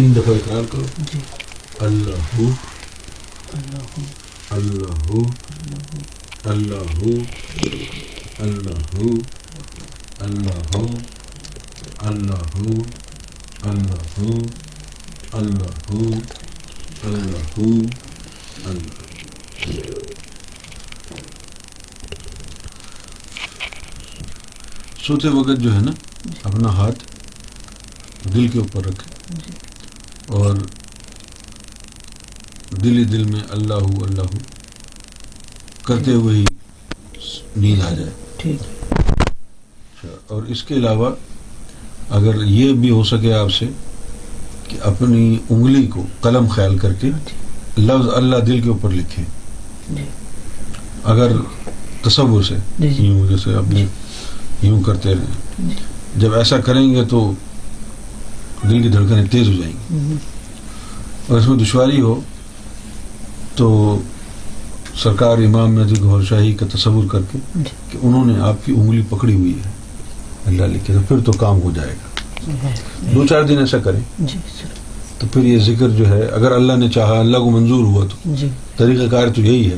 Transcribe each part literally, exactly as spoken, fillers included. تین دفعہ اقرار کرو جی. اللہ ہو اللہ ہو اللہ ہو اللہ ہو اللہ ہو اللہ ہو اللہ ہو اللہ ہو اللہ ہو اللہ ہو اللہ. سوتے وقت جو ہے نا اپنا ہاتھ دل کے اوپر رکھیں اور دل ہی دل میں اللہ ہو اللہ ہو کرتے ہوئے ہی نیند آ جائے. ٹھیک. اور اس کے علاوہ اگر یہ بھی ہو سکے آپ سے کہ اپنی انگلی کو قلم خیال کر کے لفظ اللہ دل کے اوپر لکھیں. اگر تصور سے یوں جیسے آپ نے یوں کرتے رہیں, جب ایسا کریں گے تو دل کی دھڑکنیں تیز ہو جائیں گی اور اس میں دشواری ہو تو سرکار امام مہدی گوھر شاہی کا تصور کر کے کہ انہوں نے آپ کی انگلی پکڑی ہوئی ہے اللہ لکھے, تو پھر تو کام ہو جائے گا. دو چار دن ایسا کریں تو پھر یہ ذکر جو ہے اگر اللہ نے چاہا, اللہ کو منظور ہوا تو طریقہ کار تو یہی ہے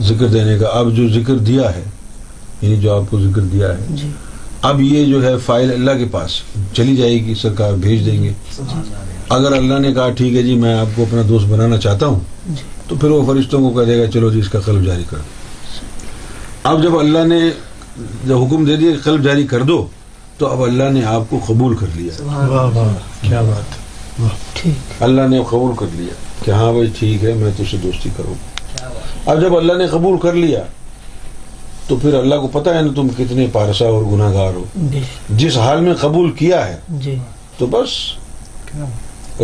ذکر دینے کا. اب جو ذکر دیا ہے یعنی جو آپ کو ذکر دیا ہے اب یہ جو ہے فائل اللہ کے پاس چلی جائے گی, سرکار بھیج دیں گے. اگر اللہ نے کہا ٹھیک ہے جی میں آپ کو اپنا دوست بنانا چاہتا ہوں, تو پھر وہ فرشتوں کو کہہ دے گا چلو جی اس کا قلب جاری کر دو. اب جب اللہ نے جب حکم دے دیا قلب جاری کر دو تو اب اللہ نے آپ کو قبول کر لیا. کیا بات ہے, اللہ نے قبول کر لیا کہ ہاں بھائی ٹھیک ہے میں تجھ سے دوستی کروں. اب جب اللہ نے قبول کر لیا تو پھر اللہ کو پتہ ہے نا تم کتنے پارسا اور گناہ گار ہو. جس حال میں قبول کیا ہے تو بس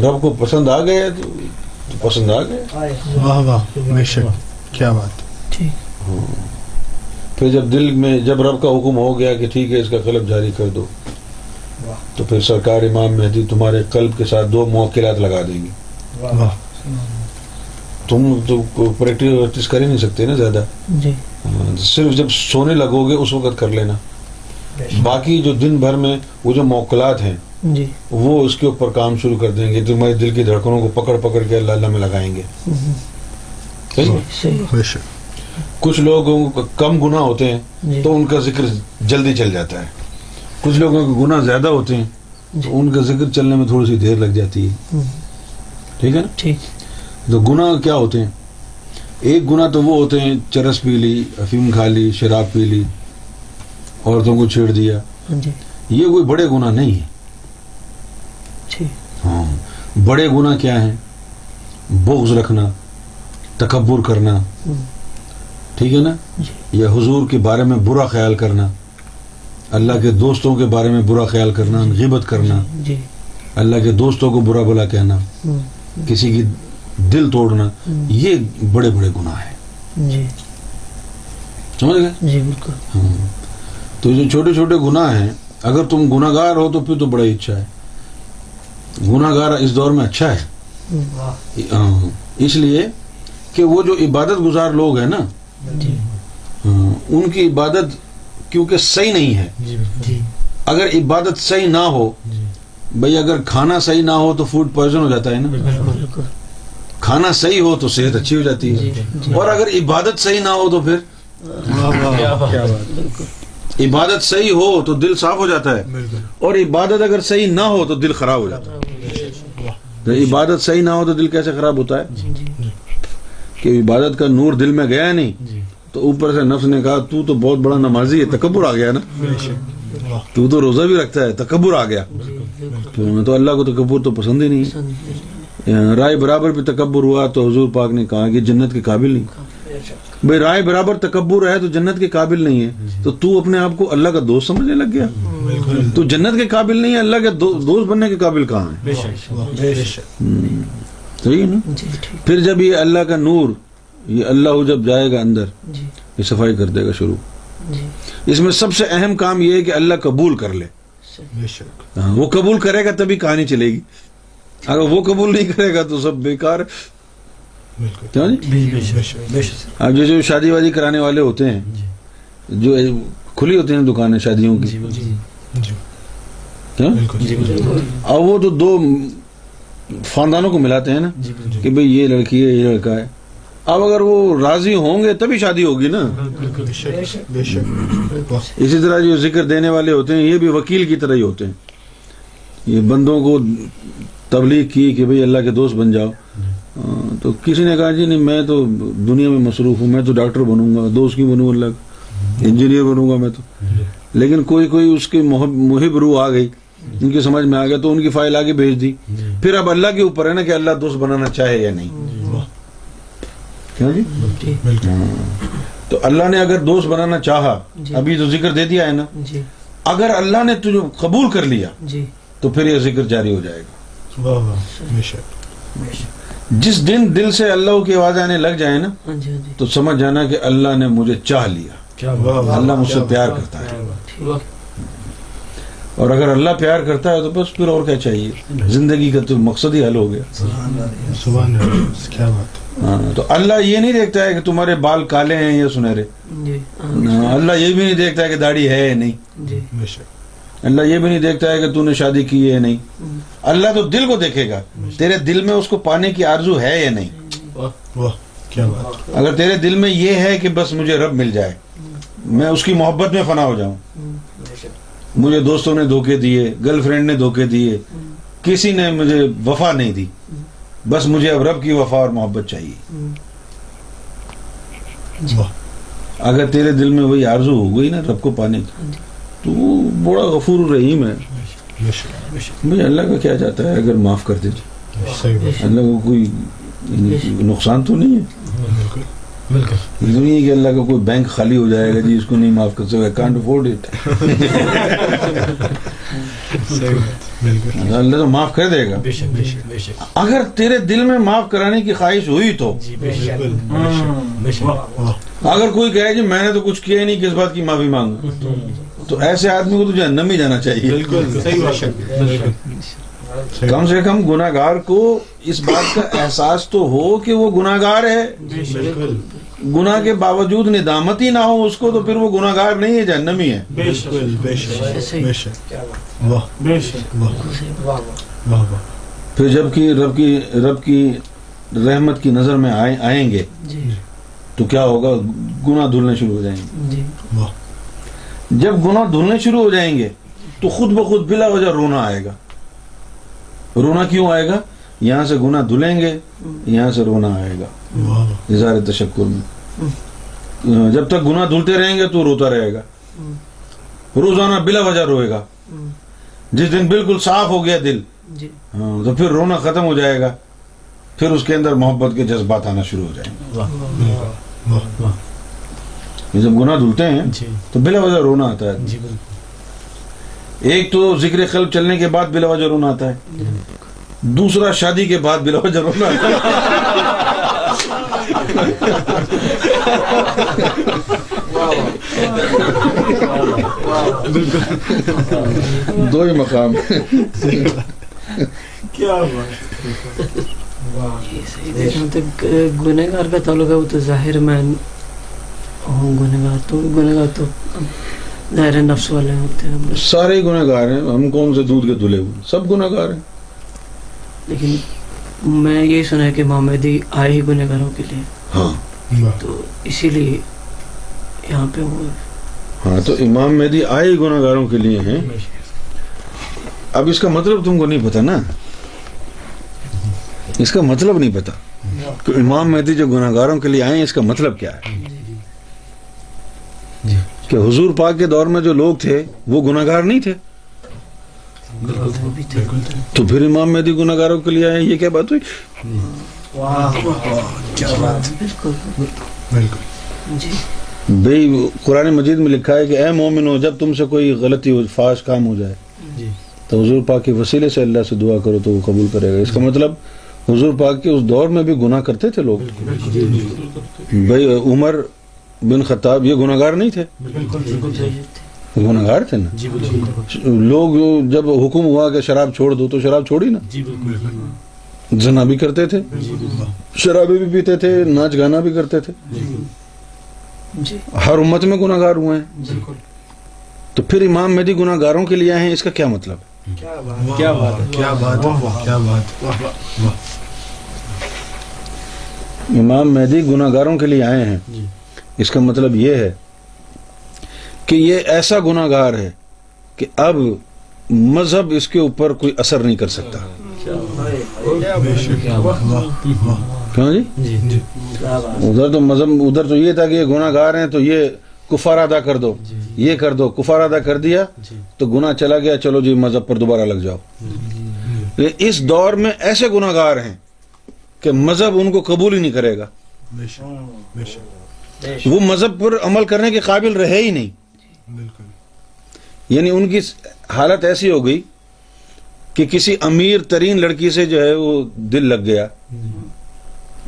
رب کو پسند آ گیا تو پسند آ گیا. واہ واہ بے شک, کیا بات. پھر جب دل میں جب رب کا حکم ہو گیا کہ ٹھیک ہے اس کا قلب جاری کر دو, تو پھر سرکار امام مہدی تمہارے قلب کے ساتھ دو موکلات لگا دیں گے. تم تو پریکٹس کر ہی نہیں سکتے نا زیادہ, صرف جب سونے لگو گے اس وقت کر لینا. باقی جو دن بھر میں وہ جو موکلات ہیں وہ اس کے اوپر کام شروع کر دیں گے. تمہارے دل کی دھڑکنوں کو پکڑ پکڑ کے اللہ اللہ میں لگائیں گے. کچھ لوگوں کو کم گناہ ہوتے ہیں تو ان کا ذکر جلدی چل جاتا ہے, کچھ لوگوں کے گناہ زیادہ ہوتے ہیں تو ان کا ذکر چلنے میں تھوڑی سی دیر لگ جاتی ہے. ٹھیک ہے نا. ٹھیک. تو گناہ کیا ہوتے ہیں, ایک گناہ تو وہ ہوتے ہیں چرس پی لی, افیم کھا لی, شراب پی لی, عورتوں کو چھیڑ دیا, یہ کوئی بڑے گناہ نہیں ہے. ہاں بڑے گناہ کیا ہیں, بغض رکھنا, تکبر کرنا, ٹھیک ہے نا, یا حضور کے بارے میں برا خیال کرنا, اللہ کے دوستوں کے بارے میں برا خیال کرنا, غیبت کرنا, اللہ کے دوستوں کو برا بلا کہنا, کسی کی دل توڑنا, یہ بڑے بڑے گناہ ہیں. جی سمجھ گئے. جی بالکل. ہاں تو جو چھوٹے چھوٹے گناہ ہیں اگر تم گناہ گار ہو تو پھر تو بڑا ہی اچھا ہے. گناہ گار اس دور میں اچھا ہے اس لیے کہ وہ جو عبادت گزار لوگ ہیں نا ان کی عبادت کیونکہ صحیح نہیں ہے. اگر عبادت صحیح نہ ہو بھئی, اگر کھانا صحیح نہ ہو تو فوڈ پوائزن ہو جاتا ہے نا. کھانا صحیح ہو تو صحت اچھی ہو جاتی ہے, اور اگر عبادت صحیح نہ ہو تو پھر عبادت صحیح ہو تو دل صاف ہو جاتا ہے, اور عبادت اگر صحیح نہ ہو تو دل خراب ہو جاتا ہے. عبادت صحیح نہ ہو تو دل کیسے خراب ہوتا ہے کہ عبادت کا نور دل میں گیا نہیں, تو اوپر سے نفس نے کہا تو تو بہت بڑا نمازی ہے, تکبر آ گیا نا, تو تو روزہ بھی رکھتا ہے, تکبر آ گیا. تو اللہ کو تکبر تو پسند ہی نہیں ہے. رائے برابر پہ تکبر ہوا تو حضور پاک نے کہا کہ جنت کے قابل نہیں. بھائی رائے برابر تکبر ہے تو جنت کے قابل نہیں ہے, تو تو اپنے آپ کو اللہ کا دوست سمجھنے لگ گیا. تو جنت کے قابل نہیں ہے, اللہ کے دوست بننے کے قابل کہاں ہے. صحیح ہے نا. پھر جب یہ اللہ کا نور, یہ اللہ جب جائے گا اندر, یہ صفائی کر دے گا شروع. اس میں سب سے اہم کام یہ ہے کہ اللہ قبول کر لے. وہ قبول کرے گا تبھی کہانی چلے گی, اگر وہ قبول نہیں کرے گا تو سب بیکار. اب جو شادی وادی کرانے والے ہوتے ہیں, جو کھلی ہوتی ہیں دکانیں شادیوں کی, اور وہ تو دو خاندانوں کو ملاتے ہیں نا کہ بھئی یہ لڑکی ہے یہ لڑکا ہے. اب اگر وہ راضی ہوں گے تبھی شادی ہوگی نا. اسی طرح جو ذکر دینے والے ہوتے ہیں یہ بھی وکیل کی طرح ہی ہوتے ہیں. یہ بندوں کو تبلیغ کی کہ بھئی اللہ کے دوست بن جاؤ, تو کسی نے کہا جی نہیں میں تو دنیا میں مصروف ہوں, میں تو ڈاکٹر بنوں گا, دوست کیوں بنوں اللہ کا, انجینئر بنوں گا میں تو. لیکن کوئی کوئی اس کے محب روح آ گئی, ان کی سمجھ میں آ گیا تو ان کی فائل آگے بھیج دی. پھر اب اللہ کے اوپر ہے نا کہ اللہ دوست بنانا چاہے یا نہیں. کیا جی تو اللہ نے اگر دوست بنانا چاہا, ابھی تو ذکر دے دیا ہے نا, اگر اللہ نے تجھے قبول کر لیا تو پھر یہ ذکر جاری ہو جائے گا. جس دن دل سے اللہ کی آواز آنے لگ جائے نا تو سمجھ جانا کہ اللہ نے مجھے چاہ لیا, اللہ مجھ سے پیار کرتا ہے. اور اگر اللہ پیار کرتا ہے تو بس پھر اور کیا چاہیے, زندگی کا تو مقصد ہی حل ہو گیا. تو اللہ یہ نہیں دیکھتا ہے کہ تمہارے بال کالے ہیں یا سنہرے, اللہ یہ بھی نہیں دیکھتا ہے کہ داڑھی ہے یا نہیں, اللہ یہ بھی نہیں دیکھتا ہے کہ تو نے شادی کی ہے نہیں. اللہ تو دل کو دیکھے گا, تیرے دل میں اس کو پانے کی آرزو ہے یا نہیں. اگر تیرے دل میں یہ ہے کہ بس مجھے رب مل جائے, میں اس کی محبت میں فنا ہو جاؤں, مجھے دوستوں نے دھوکے دیے, گرل فرینڈ نے دھوکے دیے, کسی نے مجھے وفا نہیں دی, بس مجھے اب رب کی وفا اور محبت چاہیے. اگر تیرے دل میں وہی آرزو ہو گئی نا رب کو پانے کی, تو وہ بڑا غفور رحیم ہے. مجھے اللہ کا کیا جاتا ہے اگر معاف کر دے جی, اللہ کو کوئی نقصان تو نہیں ہے. دنیا کے اللہ کا کوئی بینک خالی ہو جائے گا جی اس کو نہیں معاف کر سکے, کانٹ افورڈ اٹ. اللہ تو معاف کر دے گا اگر تیرے دل میں معاف کرانے کی خواہش ہوئی تو. اگر کوئی کہے جی میں نے تو کچھ کیا ہی نہیں, کس بات کی معافی مانگوں, تو ایسے آدمی کو تو جہنم ہی جانا چاہیے. کم سے کم گناہ گار کو اس بات کا احساس تو ہو کہ وہ گناہ گار ہے. گناہ کے باوجود ندامت ہی نہ ہو اس کو, تو پھر وہ گناہ گار نہیں ہے, جہنمی ہے. پھر جب کہ رب کی رب کی رحمت کی نظر میں آئیں گے تو کیا ہوگا, گناہ دھلنے شروع ہو جائیں گے. جب گناہ دھلنے شروع ہو جائیں گے تو خود بخود بلا وجہ رونا آئے گا. رونا کیوں آئے گا, یہاں سے گناہ دھلیں گے, یہاں سے رونا آئے گا. اظہار تشکر میں جب تک گناہ دھلتے رہیں گے تو روتا رہے گا, روزانہ بلا وجہ روئے گا. جس دن بالکل صاف ہو گیا دل تو پھر رونا ختم ہو جائے گا, پھر اس کے اندر محبت کے جذبات آنا شروع ہو جائیں گے. جب گناہ دھلتے ہیں تو بلا وجہ رونا آتا ہے. ایک تو ذکر قلب چلنے کے بعد بلا وجہ رونا آتا ہے, دوسرا شادی کے بعد بلا وجہ رونا آتا ہے. دو ہی مقام. کیا گنہ گار کا تعلق ہے, وہ تو ظاہر میں ہوں گنہ گار, تو گنہ گار تو نفس والے ہوتے ہیں, سارے گناہ گار ہیں. ہم کون سے دودھ کے دھلے ہوئے, سب گناہ گار ہیں. لیکن میں یہ سنا ہے کہ امام مہدی آئے ہی گناہ گاروں کے لیے. ہاں تو اسی لیے یہاں پہ ہوئے. ہاں تو امام مہدی آئے ہی گناہ گاروں کے لیے ہیں. اب اس کا مطلب تم کو نہیں پتا نا, اس کا مطلب نہیں پتا کہ امام مہدی جو گناہ گاروں کے لیے آئے ہیں اس کا مطلب کیا ہے. کہ حضور پاک کے دور میں جو لوگ تھے وہ گناہ گار نہیں تھے, تو پھر امام مہدی گناہ گاروں کے لیے آئے, یہ کیا بات ہوئی. بھائی قرآن مجید میں لکھا ہے کہ اے مومنو جب تم سے کوئی غلطی ہو, فاش کام ہو جائے, تو حضور پاک کے وسیلے سے اللہ سے دعا کرو تو وہ قبول کرے گا. اس کا مطلب حضور پاک کے اس دور میں بھی گناہ کرتے تھے لوگ. بھائی عمر بن خطاب یہ گناہ گار نہیں تھے, گناہ گار تھے نا. لوگ جب حکم ہوا کہ شراب چھوڑ دو تو شراب چھوڑی نا, زنا بھی کرتے تھے, شرابیں بھی پیتے تھے, ناچ گانا بھی کرتے تھے. ہر امت میں گناہ گار ہوئے ہیں, تو پھر امام مہدی گناہ گاروں کے لیے آئے ہیں, اس کا کیا مطلب ہے. کیا بات کیا بات کیا بات امام مہدی گناہ گاروں کے لیے آئے ہیں. اس کا مطلب یہ ہے کہ یہ ایسا گناہ گار ہے کہ اب مذہب اس کے اوپر کوئی اثر نہیں کر سکتا. کیوں جی؟ ادھر تو مذہب ادھر تو یہ تھا کہ یہ گناہ گار ہیں تو یہ کفارہ ادا کر دو, یہ کر دو, کفارہ ادا کر دیا تو گناہ چلا گیا, چلو جی مذہب پر دوبارہ لگ جاؤ. اس دور میں ایسے گناہ گار ہیں کہ مذہب ان کو قبول ہی نہیں کرے گا, وہ مذہب پر عمل کرنے کے قابل رہے ہی نہیں. بالکل, یعنی ان کی حالت ایسی ہو گئی کہ کسی امیر ترین لڑکی سے جو ہے وہ دل لگ گیا.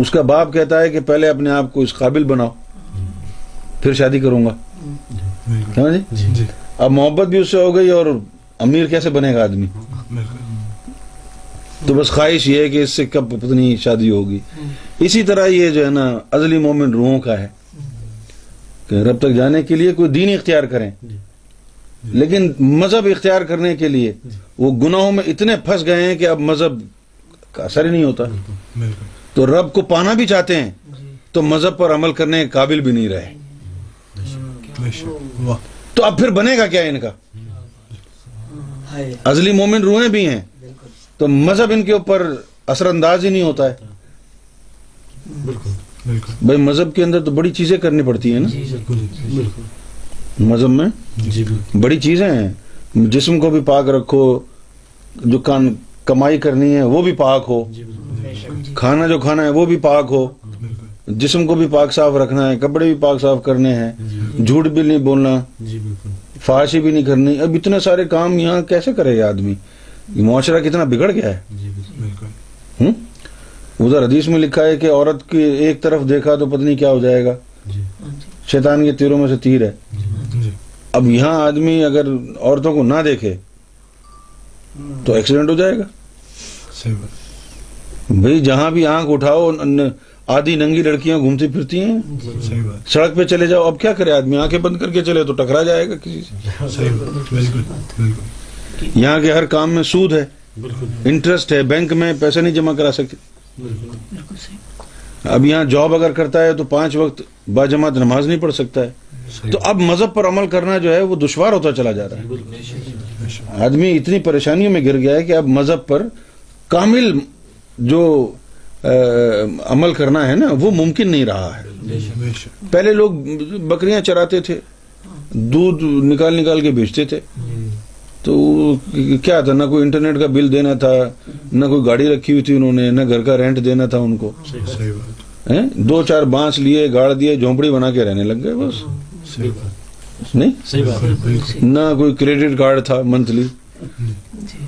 اس کا باپ کہتا ہے کہ پہلے اپنے آپ کو اس قابل بناؤ پھر شادی کروں گا. سمجھے, اب محبت بھی اس سے ہو گئی اور امیر کیسے بنے گا آدمی, تو بس خواہش یہ ہے کہ اس سے کب پتنی شادی ہوگی. اسی طرح یہ جو ہے نا ازلی مومن روحوں کا ہے کہ رب تک جانے کے لیے کوئی دین اختیار کریں, لیکن مذہب اختیار کرنے کے لیے وہ گناہوں میں اتنے پھنس گئے ہیں کہ اب مذہب کا اثر ہی نہیں ہوتا. تو رب کو پانا بھی چاہتے ہیں تو مذہب پر عمل کرنے کے قابل بھی نہیں رہے, تو اب پھر بنے گا کیا ان کا؟ ازلی مومن روحیں بھی ہیں تو مذہب ان کے اوپر اثر انداز ہی نہیں ہوتا ہے. بھائی مذہب کے اندر تو بڑی چیزیں کرنی پڑتی ہیں نا, مذہب میں بڑی چیزیں ہیں. جسم کو بھی پاک رکھو, جو کان کمائی کرنی ہے وہ بھی پاک ہو, کھانا جو کھانا ہے وہ بھی پاک ہو, جسم کو بھی پاک صاف رکھنا ہے, کپڑے بھی پاک صاف کرنے ہیں, جھوٹ بھی نہیں بولنا, فحاشی بھی نہیں کرنی. اب اتنے سارے کام یہاں کیسے کرے گا آدمی؟ معاشرہ کتنا بگڑ گیا ہے. ادھر حدیث میں لکھا ہے کہ عورت کی ایک طرف دیکھا تو پتہ نہیں کیا ہو جائے گا, شیطان کے تیروں میں سے تیر ہے. اب یہاں آدمی اگر عورتوں کو نہ دیکھے تو ایکسیڈنٹ ہو جائے گا. بھئی جہاں بھی آنکھ اٹھاؤ آدھی ننگی لڑکیاں گھومتی پھرتی ہیں, سڑک پہ چلے جاؤ, اب کیا کرے آدمی؟ آنکھیں بند کر کے چلے تو ٹکرا جائے گا کسی سے. یہاں کے ہر کام میں سود ہے, انٹرسٹ ہے, بینک میں پیسے نہیں جمع کرا سکتے. اب یہاں جاب اگر کرتا ہے تو پانچ وقت باجماعت نماز نہیں پڑھ سکتا ہے. تو اب مذہب پر عمل کرنا جو ہے وہ دشوار ہوتا چلا جا رہا ہے. آدمی اتنی پریشانیوں میں گر گیا ہے کہ اب مذہب پر کامل جو عمل کرنا ہے نا وہ ممکن نہیں رہا ہے. پہلے لوگ بکریاں چراتے تھے, دودھ نکال نکال کے بیچتے تھے, تو کیا تھا, نہ کوئی انٹرنیٹ کا بل دینا تھا, نہ کوئی گاڑی رکھی ہوئی تھی انہوں نے, نہ گھر کا رینٹ دینا تھا ان کو. دو چار بانس لیے, گاڑ دیے, جھونپڑی بنا کے رہنے لگ گئے بس. نہیں, نہ کوئی کریڈٹ کارڈ تھا منتھلی.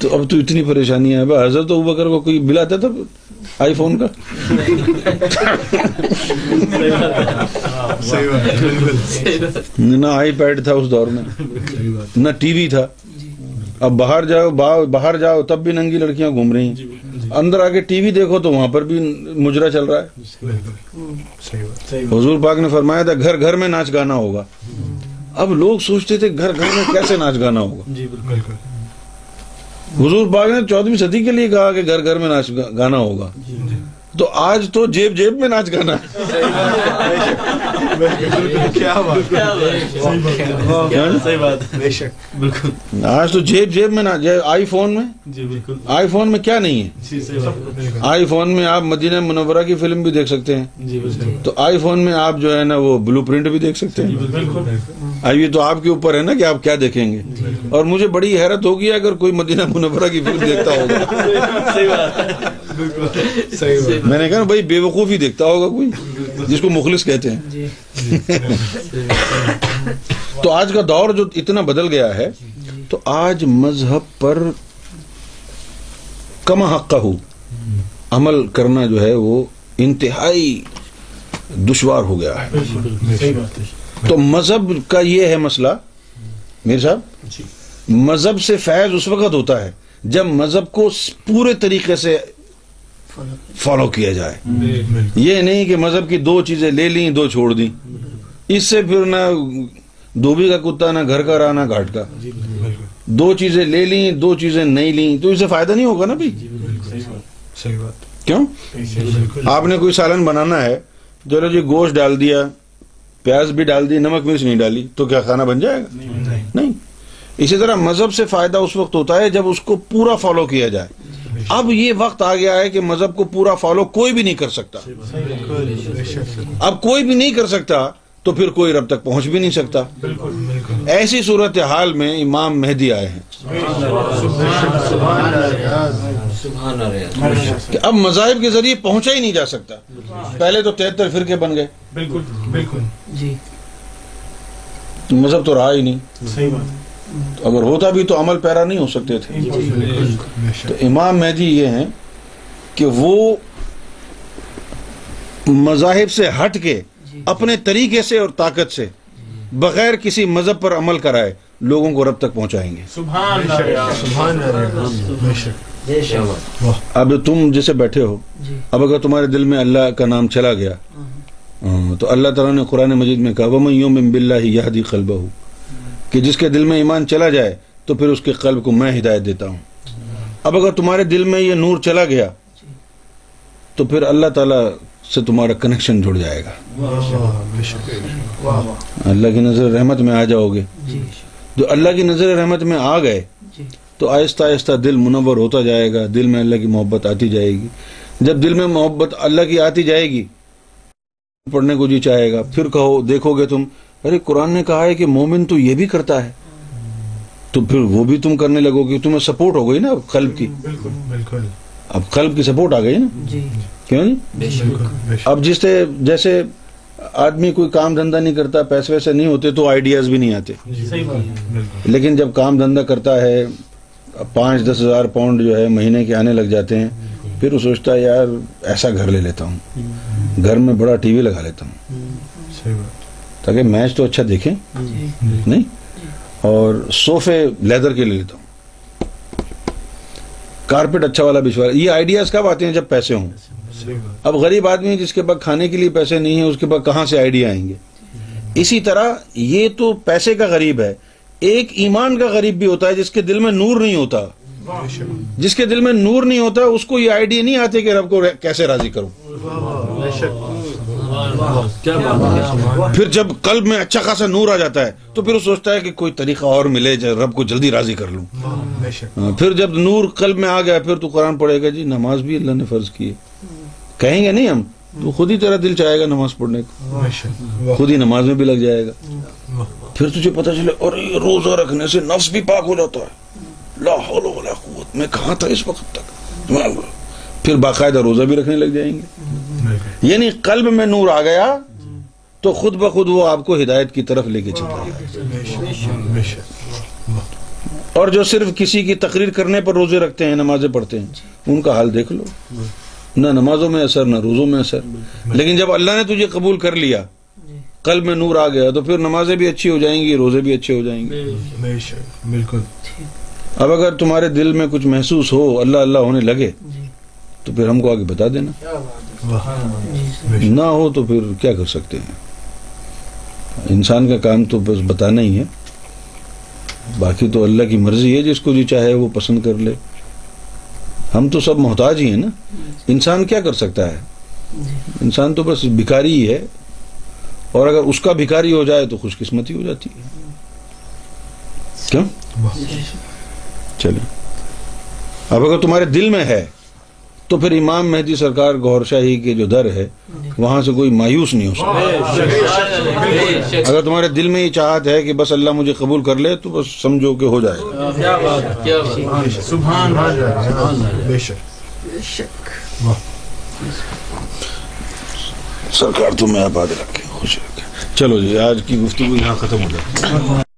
تو اب تو اتنی پریشانی ہے. حضرت ابوبکر کو کوئی بل آتا تھا آئی فون کا؟ نہ آئی پیڈ تھا اس دور میں, نہ ٹی وی تھا. اب باہر جاؤ باہر جاؤ تب بھی ننگی لڑکیاں گھوم رہی ہیں, اندر آ کے ٹی وی دیکھو تو وہاں پر بھی مجرا چل رہا ہے. حضور پاک نے فرمایا تھا گھر گھر میں ناچ گانا ہوگا. اب لوگ سوچتے تھے گھر گھر میں کیسے ناچ گانا ہوگا. حضور پاک نے چودہویں صدی کے لیے کہا کہ گھر گھر میں ناچ گانا ہوگا, تو آج تو جیب جیب میں ناچ گانا. آج تو جیب جیب میں ناچ. آئی فون میں آئی فون میں کیا نہیں ہے. آئی فون میں آپ مدینہ منورہ کی فلم بھی دیکھ سکتے ہیں, تو آئی فون میں آپ جو ہے نا وہ بلو پرنٹ بھی دیکھ سکتے ہیں. یہ تو آپ کے اوپر ہے نا کہ آپ کیا دیکھیں گے. اور مجھے بڑی حیرت ہوگی اگر کوئی مدینہ منورہ کی فلم دیکھتا ہوگا. میں نے کہا بھائی بے وقوفی دیکھتا ہوگا کوئی جس کو مخلص کہتے ہیں. تو آج کا دور جو اتنا بدل گیا ہے, تو آج مذہب پر کما حق ہو عمل کرنا جو ہے وہ انتہائی دشوار ہو گیا ہے. تو مذہب کا یہ ہے مسئلہ میر صاحب, مذہب سے فیض اس وقت ہوتا ہے جب مذہب کو پورے طریقے سے فالو کیا جائے. یہ نہیں کہ مذہب کی دو چیزیں لے لیں دو چھوڑ دیں, اس سے پھر نہ دھوبی کا کتا, نہ گھر کا رہا, نہ گھاٹ کا. دو چیزیں لے لیں دو چیزیں نہیں لیں تو اسے فائدہ نہیں ہوگا نا بھائی. صحیح بات. کیوں آپ نے کوئی سالن بنانا ہے, چلو جی گوشت ڈال دیا, پیاز بھی ڈال دی, نمک مرچ نہیں ڈالی, تو کیا کھانا بن جائے گا؟ نہیں. اسی طرح مذہب سے فائدہ اس وقت ہوتا ہے جب اس کو پورا فالو کیا جائے. اب یہ وقت آ گیا ہے کہ مذہب کو پورا فالو کوئی بھی نہیں کر سکتا. اب کوئی بھی نہیں کر سکتا تو پھر کوئی رب تک پہنچ بھی نہیں سکتا. ایسی صورتحال میں امام مہدی آئے ہیں کہ اب مذاہب کے ذریعے پہنچا ہی نہیں جا سکتا. پہلے تو تہتر فرقے بن گئے. بالکل بالکل جی. مذہب تو رہا ہی نہیں. صحیح بات. اگر ہوتا بھی تو عمل پیرا نہیں ہو سکتے تھے. تو امام مہدی یہ ہیں کہ وہ مذاہب سے ہٹ کے اپنے طریقے سے اور طاقت سے بغیر کسی مذہب پر عمل کرائے لوگوں کو رب تک پہنچائیں گے. سبحان اللہ سبحان اللہ. اب تم جسے بیٹھے ہو, اب اگر تمہارے دل میں اللہ کا نام چلا گیا تو اللہ تعالیٰ نے قرآن مجید میں کہا وَمَن یُؤْمِن بِاللَّهِ یَهْدِ قَلْبَهُ, کہ جس کے دل میں ایمان چلا جائے تو پھر اس کے قلب کو میں ہدایت دیتا ہوں. اب اگر تمہارے دل میں یہ نور چلا گیا تو پھر اللہ تعالیٰ سے تمہارا کنیکشن جڑ جائے گا. اللہ کی نظر رحمت میں آ جاؤ گے. جو اللہ کی نظر رحمت میں آ گئے تو آہستہ آہستہ دل منور ہوتا جائے گا. دل میں اللہ کی محبت آتی جائے گی. جب دل میں محبت اللہ کی آتی جائے گی پڑھنے کو جی چاہے گا. پھر کہو دیکھو گے تم, ارے قرآن نے کہا ہے کہ مومن تو یہ بھی کرتا ہے, تو پھر وہ بھی تم کرنے لگو گے. تمہیں سپورٹ ہو گئی نا قلب کی. بالکل بالکل. اب قلب کی سپورٹ آ گئی نا. جی کیوں نہیں. اب جس سے جیسے آدمی کوئی کام دھندہ نہیں کرتا, پیسے ویسے نہیں ہوتے تو آئیڈیاز بھی نہیں آتے. لیکن جب کام دھندہ کرتا ہے, پانچ دس ہزار پاؤنڈ جو ہے مہینے کے آنے لگ جاتے ہیں, پھر وہ سوچتا ہے یار ایسا گھر لے لیتا ہوں, گھر میں بڑا ٹی وی لگا لیتا ہوں تاکہ میچ تو اچھا دیکھیں نہیں, اور سوفے لیدر کے لے لیتا ہوں, کارپیٹ اچھا والا بچھوالا. یہ آئیڈیاز کب آتے ہیں؟ جب پیسے ہوں. اب غریب آدمی جس کے پاس کھانے کے لیے پیسے نہیں ہیں, اس کے پاس کہاں سے آئیڈیا آئیں گے؟ اسی طرح یہ تو پیسے کا غریب ہے. ایک ایمان کا غریب بھی ہوتا ہے جس کے دل میں نور نہیں ہوتا. جس کے دل میں نور نہیں ہوتا اس کو یہ آئیڈیا نہیں آتے کہ رب کو کیسے راضی کروں. پھر جب قلب میں اچھا خاصا نور آ جاتا ہے تو پھر وہ سوچتا ہے کہ کوئی طریقہ اور ملے رب کو جلدی راضی کر لوں. پھر جب نور قلب میں آ گیا پھر تو قرآن پڑھے گا. جی نماز بھی اللہ نے فرض کی ہے, کہیں گے نہیں ہم, تو خود ہی تیرا دل چاہے گا نماز پڑھنے کو, خود ہی نماز میں بھی لگ جائے گا. پھر تجھے پتہ چلے اور روزہ رکھنے سے نفس بھی پاک ہو جاتا ہے. لا حول ولا قوت, میں کہاں تھا اس وقت تک. پھر باقاعدہ روزہ بھی رکھنے لگ جائیں گے. یعنی قلب میں نور آ گیا تو خود بخود وہ آپ کو ہدایت کی طرف لے کے چلتا ہے. اور جو صرف کسی کی تقریر کرنے پر روزے رکھتے ہیں, نمازیں پڑھتے ہیں, ان کا حال دیکھ لو, نہ نمازوں میں اثر نہ روزوں میں اثر. لیکن جب اللہ نے تجھے قبول کر لیا, قلب میں نور آ گیا, تو پھر نمازیں بھی اچھی ہو جائیں گی, روزے بھی اچھے ہو جائیں گے. بالکل. اب اگر تمہارے دل میں کچھ محسوس ہو, اللہ اللہ ہونے لگے, تو پھر ہم کو آگے بتا دینا. نہ ہو تو پھر کیا کر سکتے ہیں؟ انسان کا کام تو بس بتانا ہی ہے. باقی تو اللہ کی مرضی ہے, جس کو جی چاہے وہ پسند کر لے. ہم تو سب محتاج ہی ہیں نا. انسان کیا کر سکتا ہے؟ انسان تو بس بھکاری ہی ہے, اور اگر اس کا بھکاری ہو جائے تو خوش قسمتی ہو جاتی ہے. کیوں؟ چلیں, اب اگر تمہارے دل میں ہے تو پھر امام مہدی سرکار گوھر شاہی کے جو در ہے وہاں سے کوئی مایوس نہیں ہو سکتا. اگر تمہارے دل میں یہ چاہت ہے کہ بس اللہ مجھے قبول کر لے تو بس سمجھو کہ ہو جائے. سرکار تمہیں آباد رکھے, خوش رکھے. چلو جی, آج کی گفتگو یہاں ختم ہو جائے.